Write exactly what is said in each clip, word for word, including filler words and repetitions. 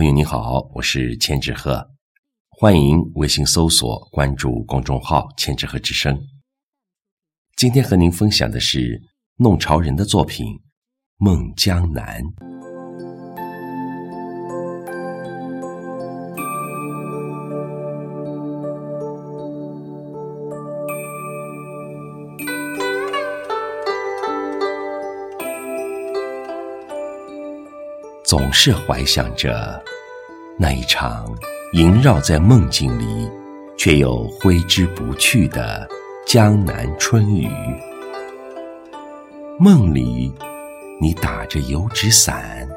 朋友你好，我是千纸鹤，欢迎微信搜索关注公众号千纸鹤之声。今天和您分享的是弄潮人的作品《梦江南》。总是怀想着那一场萦绕在梦境里却又挥之不去的江南春雨。梦里你打着油纸伞，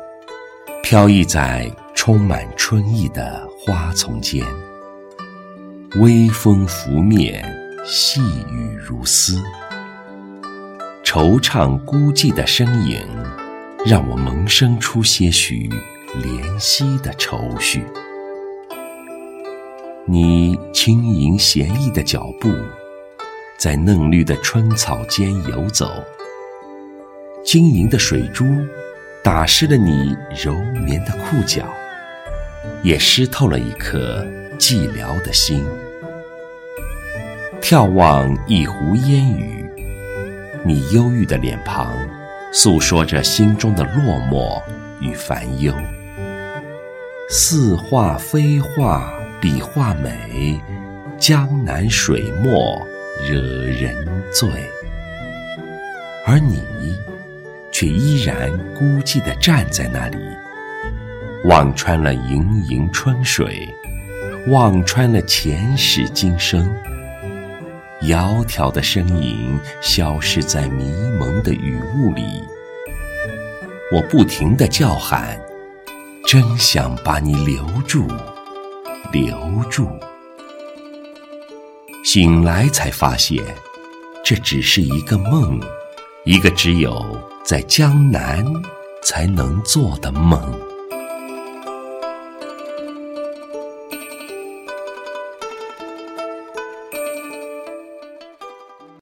飘逸在充满春意的花丛间，微风拂面，细雨如丝，惆怅孤寂的身影让我萌生出些许怜惜的愁绪。你轻盈闲逸的脚步在嫩绿的春草间游走，晶莹的水珠打湿了你柔绵的裤脚，也湿透了一颗寂寥的心。眺望一湖烟雨，你忧郁的脸庞诉说着心中的落寞与烦忧，似画非画比画美，江南水墨惹人醉。而你却依然孤寂地站在那里，望穿了盈盈春水，望穿了前世今生，窈窕的身影消失在迷蒙的雨雾里。我不停地叫喊，真想把你留住留住。醒来才发现，这只是一个梦，一个只有在江南才能做的梦。